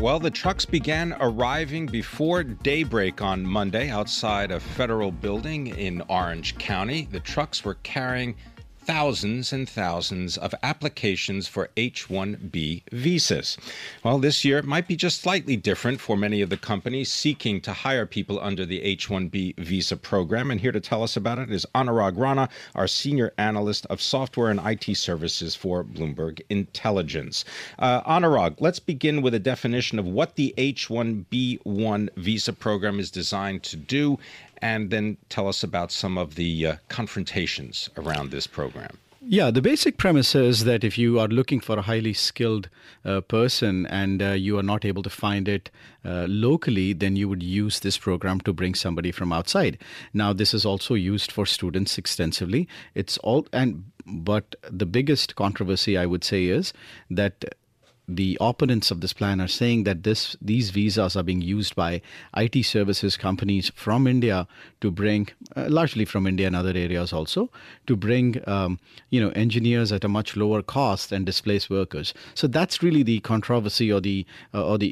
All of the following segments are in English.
Well, the trucks began arriving before daybreak on Monday outside a federal building in Orange County. The trucks were carrying thousands and thousands of applications for H-1B visas. Well, this year it might be just slightly different for many of the companies seeking to hire people under the H-1B visa program. And here to tell us about it is Anurag Rana, our senior analyst of software and IT services for Bloomberg Intelligence. Anurag, let's begin with a definition of what the H-1B1 visa program is designed to do, and then tell us about some of the confrontations around this program. Yeah, the basic premise is that if you are looking for a highly skilled person and you are not able to find it locally, then you would use this program to bring somebody from outside. Now, this is also used for students extensively. But the biggest controversy, I would say, is that the opponents of this plan are saying that these visas are being used by IT services companies from India to bring, largely from India and other areas also, to bring engineers at a much lower cost and displace workers. So that's really the controversy or the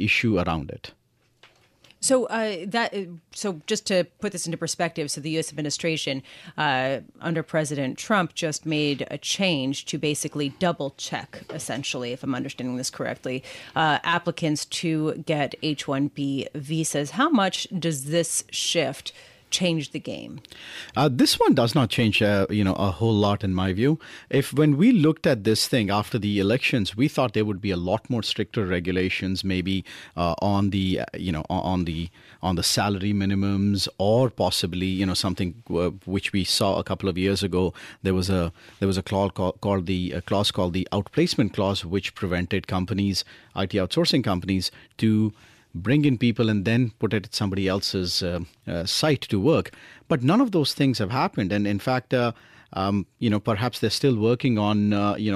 issue around it. So just to put this into perspective, so the U.S. administration under President Trump just made a change to basically double check, essentially, if I'm understanding this correctly, applicants to get H-1B visas. How much does this shift change the game? This one does not change, a whole lot in my view. When we looked at this thing after the elections, we thought there would be a lot more stricter regulations, maybe on the salary minimums, or possibly something which we saw a couple of years ago. There was a clause called the outplacement clause, which prevented companies, IT outsourcing companies, to bring in people and then put it at somebody else's site to work. But none of those things have happened. And in fact, perhaps they're still working on,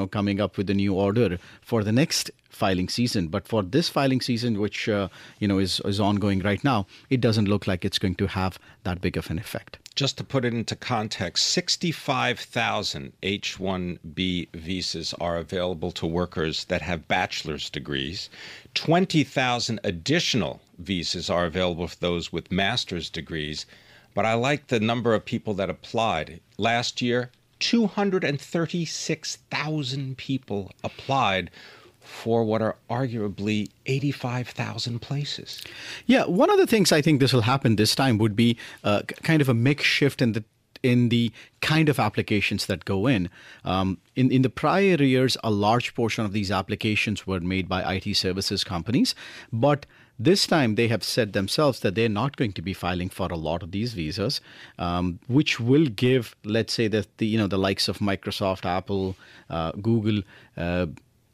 coming up with a new order for the next filing season. But for this filing season, which, is ongoing right now, it doesn't look like it's going to have that big of an effect. Just to put it into context, 65,000 H-1B visas are available to workers that have bachelor's degrees. 20,000 additional visas are available for those with master's degrees. But I like the number of people that applied. Last year, 236,000 people applied for what are arguably 85,000 places. Yeah, one of the things I think this will happen this time would be kind of a mix shift in the kind of applications that go in. In the prior years, a large portion of these applications were made by IT services companies, but this time they have said themselves that they're not going to be filing for a lot of these visas, which will give, let's say, that the likes of Microsoft, Apple, Google,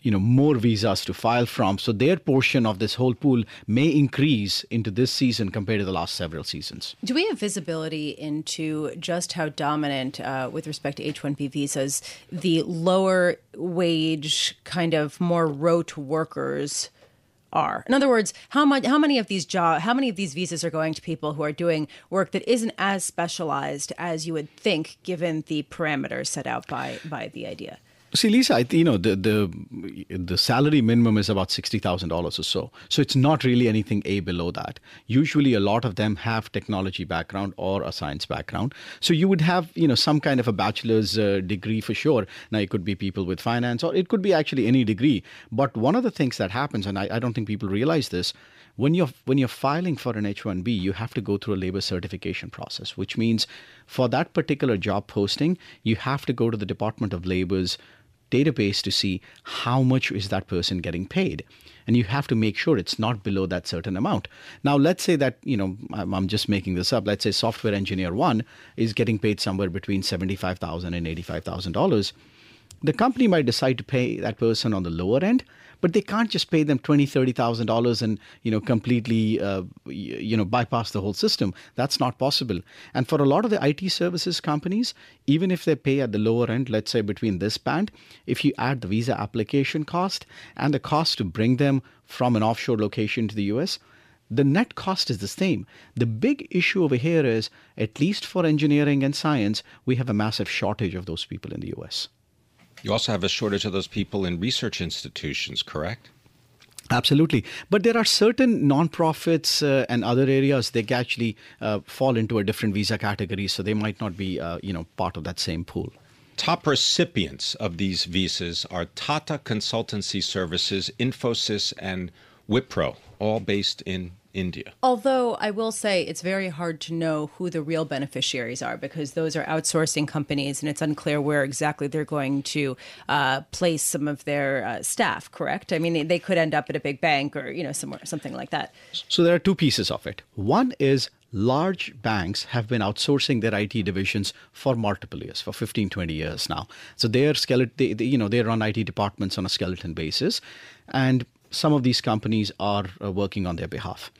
more visas to file from. So their portion of this whole pool may increase into this season compared to the last several seasons. Do we have visibility into just how dominant, with respect to H-1B visas, the lower wage, kind of more rote workers are? In other words, how many of these visas are going to people who are doing work that isn't as specialized as you would think, given the parameters set out by the idea? See, Lisa, the salary minimum is about $60,000 or so. So it's not really anything below that. Usually a lot of them have technology background or a science background. So you would have, some kind of a bachelor's degree for sure. Now, it could be people with finance, or it could be actually any degree. But one of the things that happens, and I don't think people realize this, when you're filing for an H-1B, you have to go through a labor certification process, which means for that particular job posting, you have to go to the Department of Labor's database to see how much is that person getting paid. And you have to make sure it's not below that certain amount. Now, let's say that, I'm just making this up. Let's say software engineer 1 is getting paid somewhere between $75,000 and $85,000. The company might decide to pay that person on the lower end, but they can't just pay them $20,000, $30,000 and, completely, bypass the whole system. That's not possible. And for a lot of the IT services companies, even if they pay at the lower end, let's say between this band, if you add the visa application cost and the cost to bring them from an offshore location to the US, the net cost is the same. The big issue over here is, at least for engineering and science, we have a massive shortage of those people in the US. You also have a shortage of those people in research institutions, correct? Absolutely. But there are certain nonprofits and other areas, they actually fall into a different visa category. So they might not be, part of that same pool. Top recipients of these visas are Tata Consultancy Services, Infosys, and Wipro, all based in India. Although I will say it's very hard to know who the real beneficiaries are, because those are outsourcing companies and it's unclear where exactly they're going to place some of their staff, correct? I mean, they could end up at a big bank or, somewhere, something like that. So there are two pieces of it. One is large banks have been outsourcing their IT divisions for multiple years, for 15, 20 years now. So they run IT departments on a skeleton basis. And some of these companies are working on their behalf.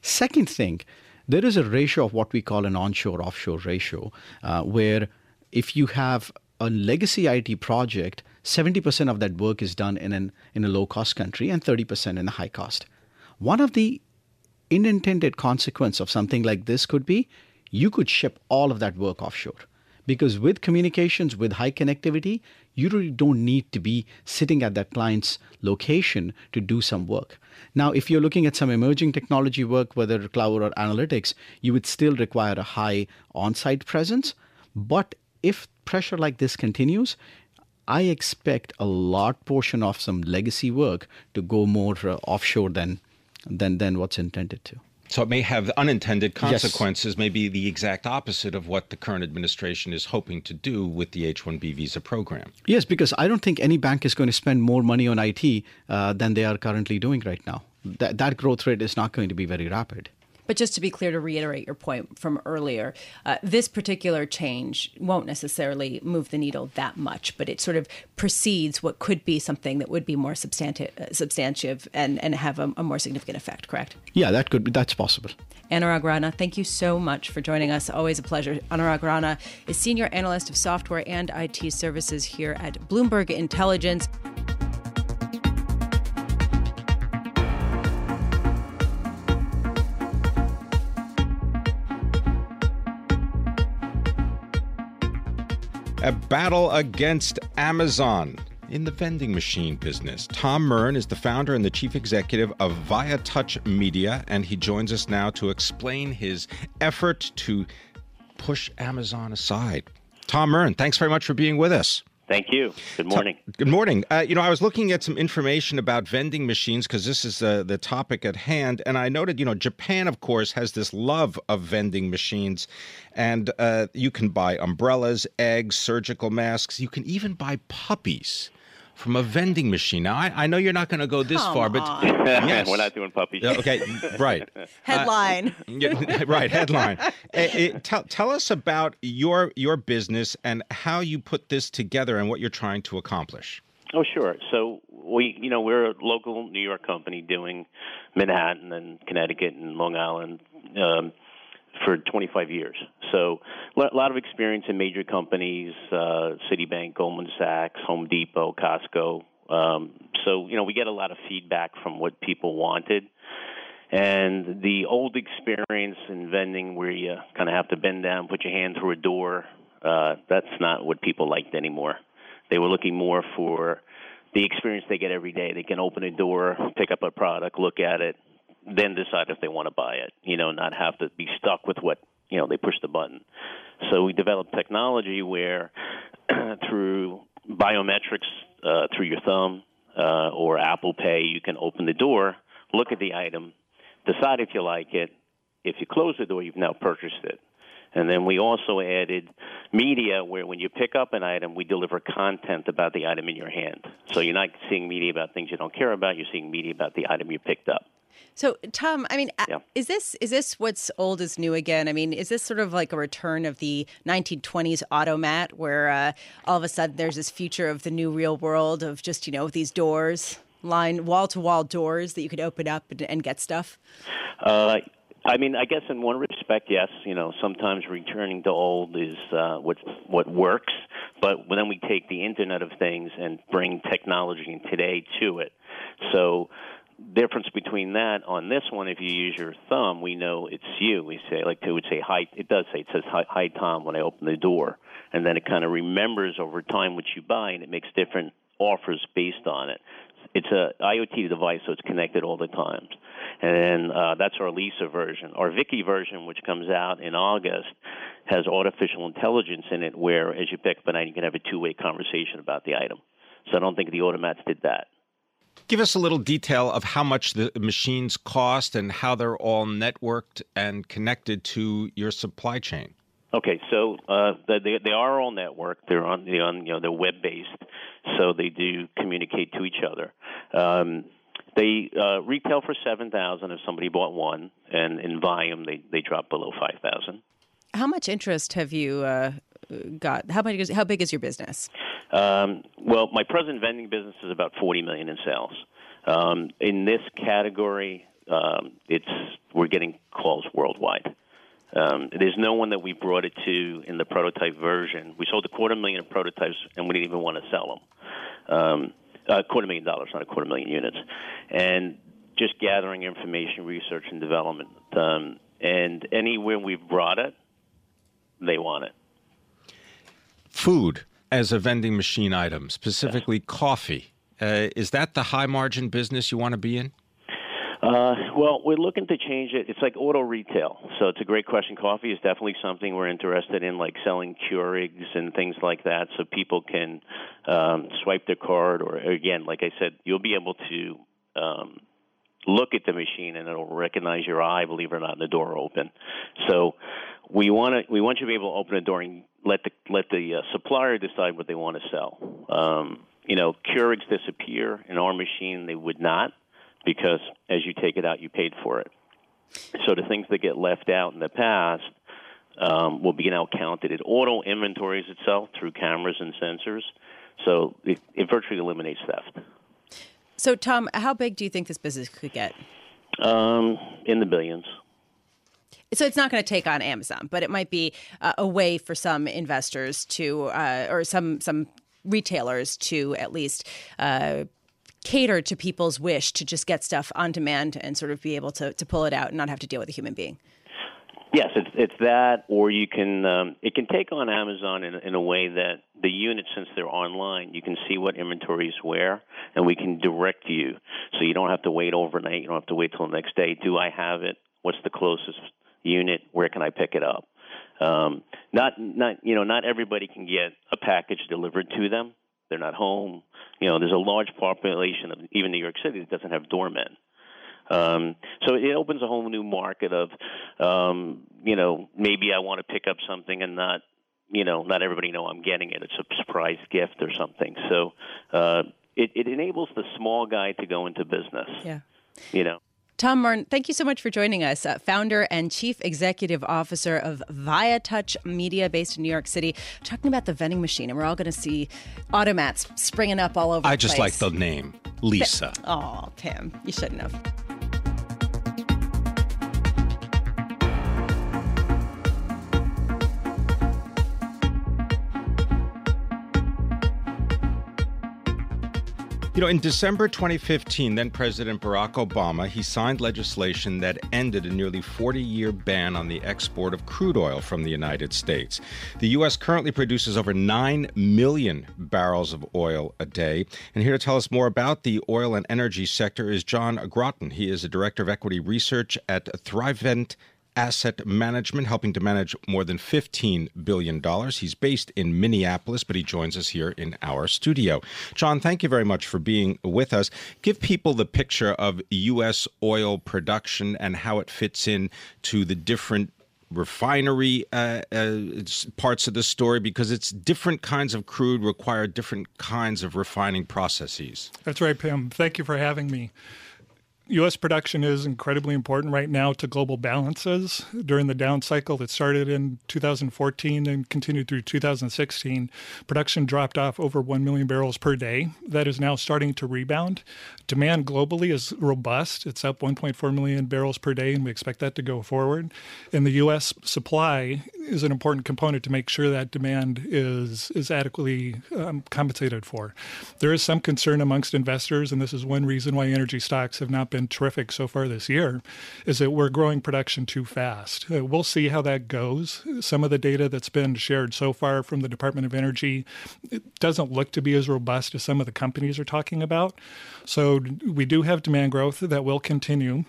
Second thing, there is a ratio of what we call an onshore-offshore ratio, where if you have a legacy IT project, 70% of that work is done in a low-cost country and 30% in a high-cost. One of the unintended consequences of something like this could be you could ship all of that work offshore. Because with communications, with high connectivity, you really don't need to be sitting at that client's location to do some work. Now, if you're looking at some emerging technology work, whether cloud or analytics, you would still require a high on-site presence. But if pressure like this continues, I expect a large portion of some legacy work to go more offshore than what's intended to. So it may have unintended consequences, yes. Maybe the exact opposite of what the current administration is hoping to do with the H-1B visa program. Yes, because I don't think any bank is going to spend more money on IT than they are currently doing right now. That growth rate is not going to be very rapid. But just to be clear, to reiterate your point from earlier, this particular change won't necessarily move the needle that much, but it sort of precedes what could be something that would be more substantive and have a more significant effect, correct? Yeah, that's possible. Anurag Rana, thank you so much for joining us. Always a pleasure. Anurag Rana is Senior Analyst of Software and IT Services here at Bloomberg Intelligence. A battle against Amazon in the vending machine business. Tom Murn is the founder and the chief executive of ViaTouch Media, and he joins us now to explain his effort to push Amazon aside. Tom Murn, thanks very much for being with us. Thank you. Good morning. Good morning. I was looking at some information about vending machines because this is the topic at hand. And I noted, Japan, of course, has this love of vending machines. And you can buy umbrellas, eggs, surgical masks. You can even buy puppies from a vending machine. Now, I know you're not going to go this far, but yes. We're not doing puppies. Okay, right. Headline. Right, headline. Tell us about your business and how you put this together and what you're trying to accomplish. Oh, sure. So we're a local New York company doing Manhattan and Connecticut and Long Island for 25 years. So a lot of experience in major companies, Citibank, Goldman Sachs, Home Depot, Costco. So we get a lot of feedback from what people wanted. And the old experience in vending where you kind of have to bend down, put your hand through a door, that's not what people liked anymore. They were looking more for the experience they get every day. They can open a door, pick up a product, look at it, then decide if they want to buy it, not have to be stuck with what, they push the button. So we developed technology where through biometrics, through your thumb or Apple Pay, you can open the door, look at the item, decide if you like it. If you close the door, you've now purchased it. And then we also added media where when you pick up an item, we deliver content about the item in your hand. So you're not seeing media about things you don't care about. You're seeing media about the item you picked up. So, Tom, I mean, is this what's old is new again? I mean, is this sort of like a return of the 1920s automat where all of a sudden there's this future of the new real world of just, you know, these doors, line wall-to-wall doors that you could open up and get stuff? I mean, I guess in one respect, yes. You know, sometimes returning to old is what works, but then we take the Internet of Things and bring technology today to it. So difference between that on this one, if you use your thumb, we know it's you. We say, like, it would say hi. It does say, it says hi Tom when I open the door, and then it kind of remembers over time what you buy, and it makes different offers based on it. It's a IoT device, so it's connected all the time. And that's our Lisa version. Our Vicky version, which comes out in August, has artificial intelligence in it where, as you pick up an item, you can have a two-way conversation about the item. So I don't think the automats did that. Give us a little detail of how much the machines cost and how they're all networked and connected to your supply chain. Okay, so they are all networked. They're web-based, so they do communicate to each other. They retail for $7,000 if somebody bought one, and in volume they drop below $5,000. How much interest have you got? How big is your business? Well, my present vending business is about $40 million in sales. In this category, we're getting calls worldwide. There's no one that we brought it to in the prototype version. We sold $250,000 of prototypes, and we didn't even want to sell them. $250,000, not 250,000 units. And just gathering information, research, and development. And anywhere we've brought it, they want it. Food as a vending machine item, specifically coffee. Is that the high-margin business you want to be in? Well, we're looking to change it. It's like auto retail. So it's a great question. Coffee is definitely something we're interested in, like selling Keurigs and things like that, so people can swipe their card. Or, again, like I said, you'll be able to look at the machine and it'll recognize your eye, believe it or not, and the door open. So we want you to be able to open a door and let the supplier decide what they want to sell. You know, Keurigs disappear. In our machine, they would not. Because as you take it out, you paid for it. So the things that get left out in the past will be now counted. It auto inventories itself through cameras and sensors. So it virtually eliminates theft. So, Tom, how big do you think this business could get? In the billions. So it's not going to take on Amazon, but it might be a way for some investors to or some retailers to at least cater to people's wish to just get stuff on demand and sort of be able to pull it out and not have to deal with a human being. Yes, it's that, or you can it can take on Amazon in a way that the units, since they're online, you can see what inventory is where, and we can direct you. So you don't have to wait overnight. You don't have to wait till the next day. Do I have it? What's the closest unit? Where can I pick it up? Not everybody can get a package delivered to them. They're not home. You know, there's a large population of even New York City that doesn't have doormen. So it opens a whole new market of, you know, maybe I want to pick up something and not, you know, not everybody know I'm getting it. It's a surprise gift or something. So it enables the small guy to go into business. Yeah. You know. Tom Murn, thank you so much for joining us, founder and chief executive officer of ViaTouch Media, based in New York City. We're talking about the vending machine, and we're all going to see automats springing up all over the place. I just like the name, Lisa. Oh, Pim, you shouldn't have. You know, in December 2015, then-President Barack Obama, he signed legislation that ended a nearly 40-year ban on the export of crude oil from the United States. The U.S. currently produces over 9 million barrels of oil a day. And here to tell us more about the oil and energy sector is John Groton. He is the Director of Equity Research at Thrivent Asset Management, helping to manage more than $15 billion. He's based in Minneapolis, but he joins us here in our studio. John, thank you very much for being with us. Give people the picture of U.S. oil production and how it fits in to the different refinery parts of the story, because it's different kinds of crude require different kinds of refining processes. That's right, Pim. Thank you for having me. U.S. production is incredibly important right now to global balances. During the down cycle that started in 2014 and continued through 2016, production dropped off over 1 million barrels per day. That is now starting to rebound. Demand globally is robust. It's up 1.4 million barrels per day, and we expect that to go forward. And the U.S. supply is an important component to make sure that demand is adequately compensated for. There is some concern amongst investors, and this is one reason why energy stocks have not been terrific so far this year, is that we're growing production too fast. We'll see how that goes. Some of the data that's been shared so far from the Department of Energy, it doesn't look to be as robust as some of the companies are talking about. So we do have demand growth that will continue.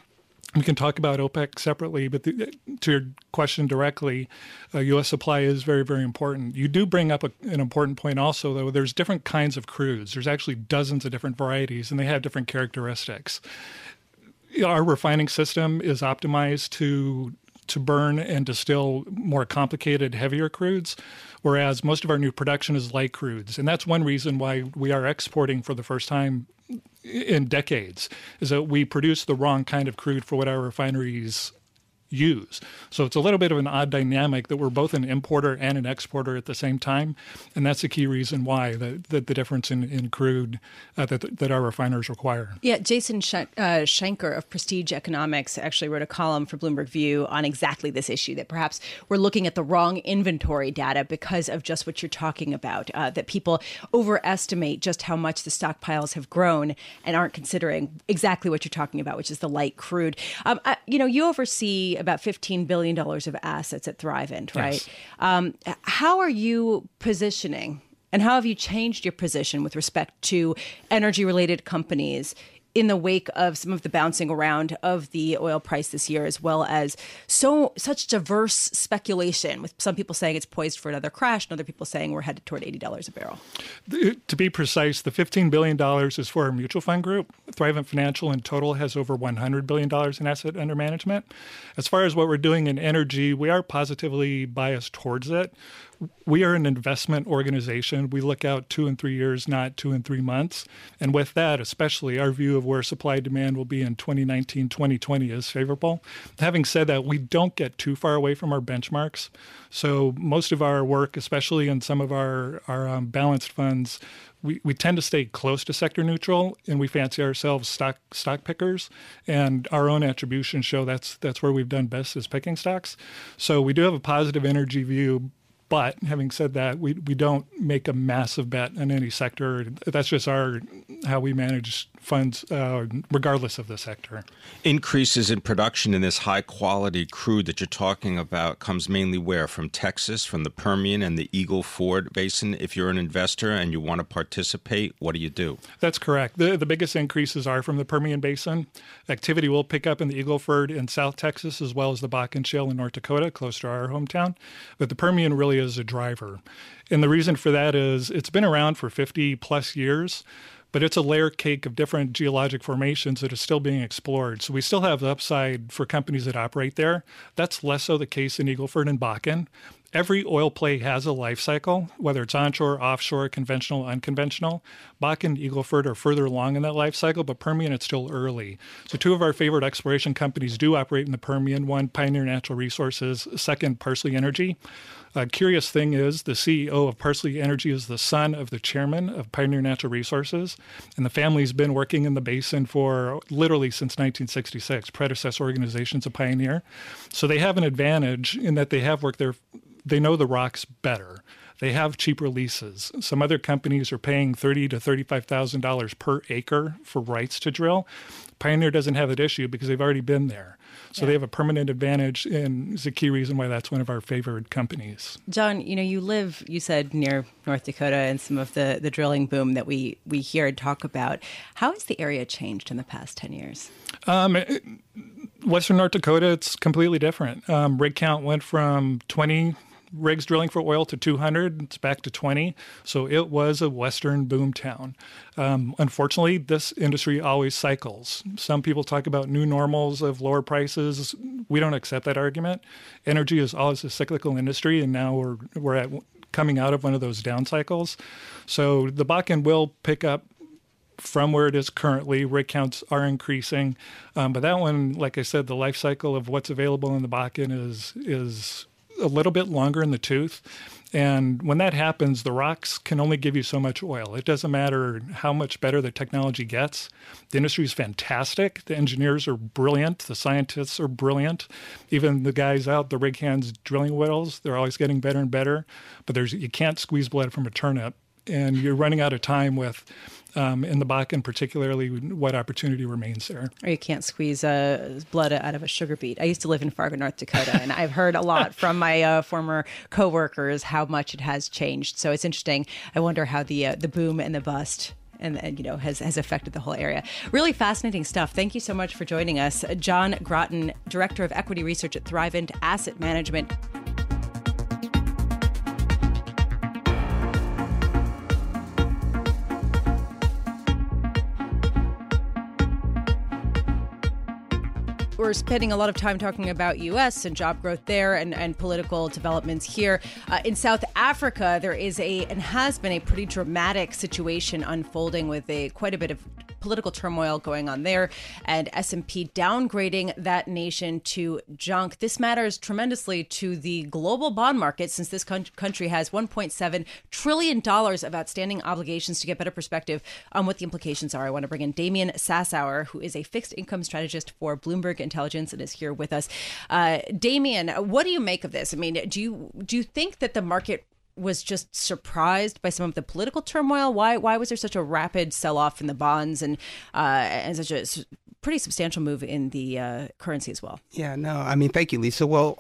We can talk about OPEC separately, but to your question directly, U.S. supply is very, very important. You do bring up an important point also, though. There's different kinds of crudes. There's actually dozens of different varieties, and they have different characteristics. Our refining system is optimized to burn and distill more complicated, heavier crudes, whereas most of our new production is light crudes. And that's one reason why we are exporting for the first time in decades, is that we produce the wrong kind of crude for what our refineries use. So it's a little bit of an odd dynamic that we're both an importer and an exporter at the same time. And that's the key reason why the difference in crude that our refiners require. Yeah, Jason Shanker of Prestige Economics actually wrote a column for Bloomberg View on exactly this issue, that perhaps we're looking at the wrong inventory data because of just what you're talking about, that people overestimate just how much the stockpiles have grown and aren't considering exactly what you're talking about, which is the light crude. You oversee about $15 billion of assets at Thrivent, right? Yes. How are you positioning, and how have you changed your position with respect to energy-related companies in the wake of some of the bouncing around of the oil price this year, as well as such diverse speculation, with some people saying it's poised for another crash and other people saying we're headed toward $80 a barrel? To be precise, the $15 billion is for our mutual fund group. Thrivent Financial in total has over $100 billion in asset under management. As far as what we're doing in energy, we are positively biased towards it. We are an investment organization. We look out 2 and 3 years, not 2 and 3 months. And with that, especially, our view of where supply demand will be in 2019, 2020 is favorable. Having said that, we don't get too far away from our benchmarks. So most of our work, especially in some of our balanced funds, we tend to stay close to sector neutral, and we fancy ourselves stock pickers, and our own attributions show that's where we've done best, is picking stocks. So we do have a positive energy view. But having said that, we don't make a massive bet on any sector. That's just how we manage funds, regardless of the sector. Increases in production in this high-quality crude that you're talking about comes mainly where? From Texas, from the Permian and the Eagle Ford Basin. If you're an investor and you want to participate, what do you do? That's correct. The biggest increases are from the Permian Basin. Activity will pick up in the Eagle Ford in South Texas, as well as the Bakken Shale in North Dakota, close to our hometown. But the Permian really as a driver. And the reason for that is it's been around for 50 plus years, but it's a layer cake of different geologic formations that are still being explored. So we still have the upside for companies that operate there. That's less so the case in Eagle Ford and Bakken. Every oil play has a life cycle, whether it's onshore, offshore, conventional, unconventional. Bakken, Eagle Ford are further along in that life cycle, but Permian, it's still early. So two of our favorite exploration companies do operate in the Permian. One, Pioneer Natural Resources. Second, Parsley Energy. A curious thing is the CEO of Parsley Energy is the son of the chairman of Pioneer Natural Resources, and the family's been working in the basin for literally since 1966, predecessor organizations of Pioneer. So they have an advantage in that they have worked there. They know the rocks better. They have cheaper leases. Some other companies are paying $30,000 to $35,000 per acre for rights to drill. Pioneer doesn't have that issue because they've already been there. So they have a permanent advantage, and it's a key reason why that's one of our favored companies. John, you live, you said, near North Dakota and some of the drilling boom that we hear and talk about. How has the area changed in the past 10 years? Western North Dakota, it's completely different. Rig count went from 20 rigs drilling for oil to 200. It's back to 20. So it was a Western boom town. Unfortunately, this industry always cycles. Some people talk about new normals of lower prices. We don't accept that argument. Energy is always a cyclical industry, and now we're coming out of one of those down cycles. So the Bakken will pick up from where it is currently. Rig counts are increasing. But that one, like I said, the life cycle of what's available in the Bakken is a little bit longer in the tooth. And when that happens, the rocks can only give you so much oil. It doesn't matter how much better the technology gets. The industry is fantastic. The engineers are brilliant. The scientists are brilliant. Even the guys out, the rig hands drilling wells, they're always getting better and better. But you can't squeeze blood from a turnip. And you're running out of time with, in the Bakken particularly, what opportunity remains there. Or you can't squeeze blood out of a sugar beet. I used to live in Fargo, North Dakota, and I've heard a lot from my former coworkers how much it has changed. So it's interesting. I wonder how the boom and the bust and has affected the whole area. Really fascinating stuff. Thank you so much for joining us. John Groton, Director of Equity Research at Thrivent Asset Management. We're spending a lot of time talking about U.S. and job growth there and political developments here. In South Africa, there is and has been a pretty dramatic situation unfolding with quite a bit of political turmoil going on there, and S&P downgrading that nation to junk. This matters tremendously to the global bond market, since this country has $1.7 trillion of outstanding obligations. To get better perspective on what the implications are, I want to bring in Damian Sassower, who is a fixed income strategist for Bloomberg Intelligence and is here with us. Damian, what do you make of this? I mean, do you think that the market was just surprised by some of the political turmoil? Why was there such a rapid sell-off in the bonds and such a pretty substantial move in the currency as well? Yeah, no, I mean, thank you, Lisa. Well,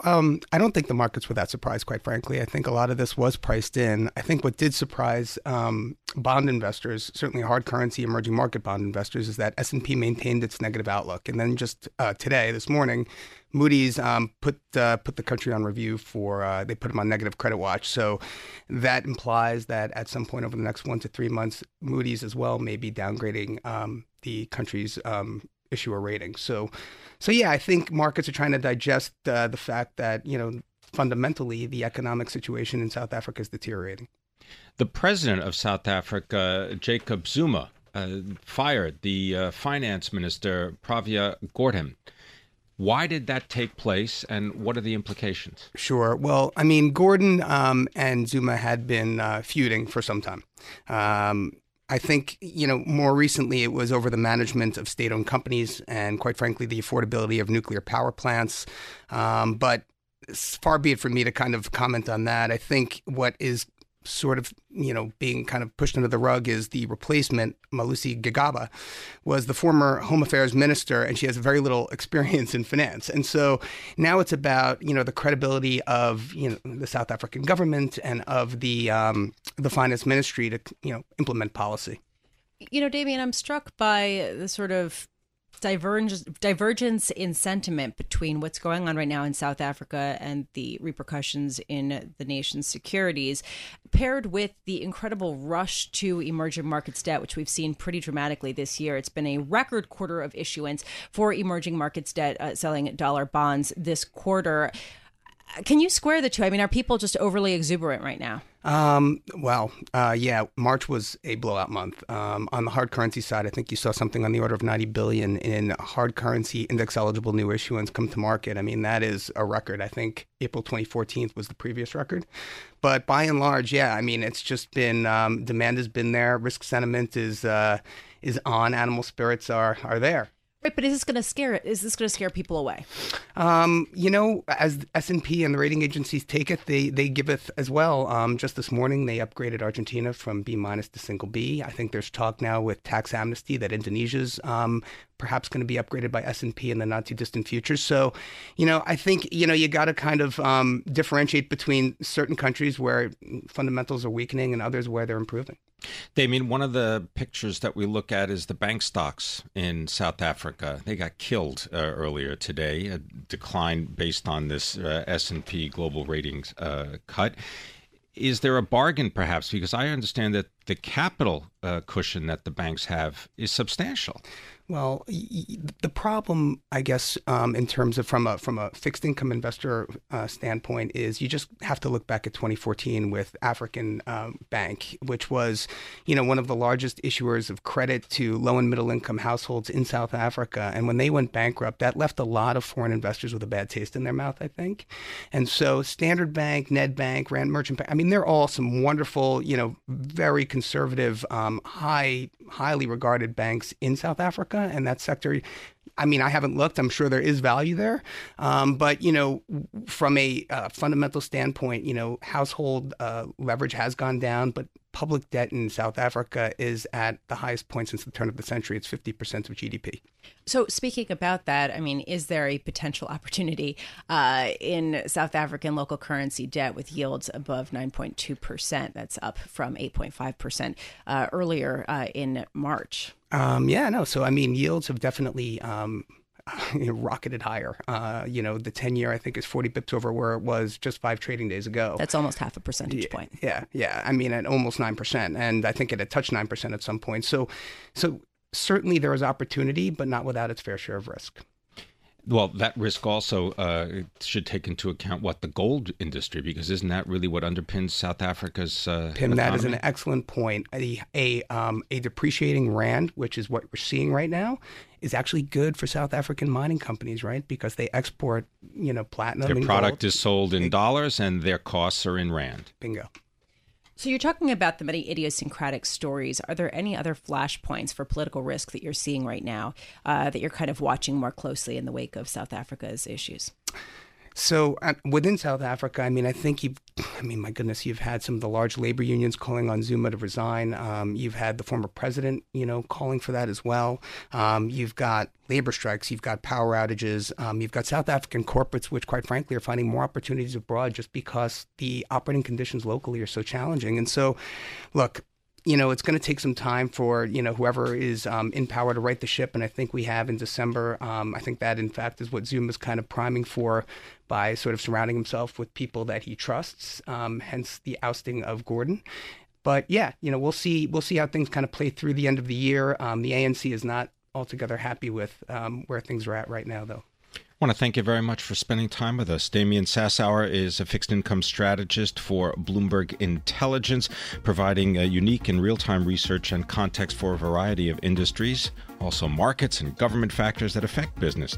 I don't think the markets were that surprised, quite frankly. I think a lot of this was priced in. I think what did surprise bond investors, certainly hard currency emerging market bond investors, is that S&P maintained its negative outlook. And then just today, this morning, Moody's put the country on review for, they put them on negative credit watch. So that implies that at some point over the next 1 to 3 months, Moody's as well may be downgrading the country's issuer rating. So yeah, I think markets are trying to digest the fact that, fundamentally the economic situation in South Africa is deteriorating. The president of South Africa, Jacob Zuma, fired the finance minister, Pravia Gordhan. Why did that take place, and what are the implications? Sure. Well, I mean, Gordon and Zuma had been feuding for some time. I think, more recently it was over the management of state-owned companies and, quite frankly, the affordability of nuclear power plants. But far be it from me to kind of comment on that. I think what is sort of, being kind of pushed under the rug is the replacement. Malusi Gigaba was the former Home Affairs Minister, and she has very little experience in finance. And so now it's about, the credibility of, the South African government and of the finance ministry to, implement policy. Damian, I'm struck by the sort of divergence in sentiment between what's going on right now in South Africa and the repercussions in the nation's securities, paired with the incredible rush to emerging markets debt, which we've seen pretty dramatically this year. It's been a record quarter of issuance for emerging markets debt, selling dollar bonds this quarter. Can you square the two? I mean, are people just overly exuberant right now? Yeah, March was a blowout month. On the hard currency side, I think you saw something on the order of $90 billion in hard currency index-eligible new issuance come to market. I mean, that is a record. I think April 2014 was the previous record. But by and large, yeah, I mean, it's just been, demand has been there. Risk sentiment is on. Animal spirits are there. Right, but is this going to scare people away? As S&P and the rating agencies take it, they giveth as well. Just this morning, they upgraded Argentina from B- to single B. I think there's talk now with tax amnesty that Indonesia's perhaps going to be upgraded by S&P in the not too distant future. So, I think, you got to kind of differentiate between certain countries where fundamentals are weakening and others where they're improving. Damien, one of the pictures that we look at is the bank stocks in South Africa. They got killed earlier today, a decline based on this S&P global ratings cut. Is there a bargain, perhaps? Because I understand that the capital cushion that the banks have is substantial. Well, the problem, I guess, in terms of from a fixed income investor standpoint, is you just have to look back at 2014 with African Bank, which was, one of the largest issuers of credit to low and middle income households in South Africa. And when they went bankrupt, that left a lot of foreign investors with a bad taste in their mouth, I think. And so Standard Bank, Nedbank, Rand Merchant Bank, they're all some wonderful, very conservative, highly regarded banks in South Africa. And that sector, I haven't looked. I'm sure there is value there. But, from a fundamental standpoint, household leverage has gone down, but public debt in South Africa is at the highest point since the turn of the century. It's 50% of GDP. So speaking about that, is there a potential opportunity in South African local currency debt with yields above 9.2%? That's up from 8.5% earlier in March. Yields have definitely rocketed higher. The 10-year, I think, is 40 bips over where it was just 5 trading days ago. That's almost half a percentage point. Yeah. At almost 9%. And I think it had touched 9% at some point. So certainly there is opportunity, but not without its fair share of risk. Well, that risk also should take into account the gold industry, because isn't that really what underpins South Africa's Pim, economy? That is an excellent point. A depreciating rand, which is what we're seeing right now, is actually good for South African mining companies, right? Because they export, platinum. Their product is sold in dollars and their costs are in rand. Bingo. So you're talking about the many idiosyncratic stories. Are there any other flashpoints for political risk that you're seeing right now that you're kind of watching more closely in the wake of South Africa's issues? So within South Africa, I think you've had some of the large labor unions calling on Zuma to resign. You've had the former president, calling for that as well. You've got labor strikes, you've got power outages, you've got South African corporates, which quite frankly are finding more opportunities abroad just because the operating conditions locally are so challenging. And so, look, it's going to take some time for, whoever is in power to right the ship. And I think we have in December, I think that, in fact, is what Zuma is kind of priming for by sort of surrounding himself with people that he trusts, hence the ousting of Gordon. But yeah, we'll see how things kind of play through the end of the year. The ANC is not altogether happy with where things are at right now, though. I want to thank you very much for spending time with us. Damian Sassower is a fixed income strategist for Bloomberg Intelligence, providing a unique and real-time research and context for a variety of industries, also markets and government factors that affect business.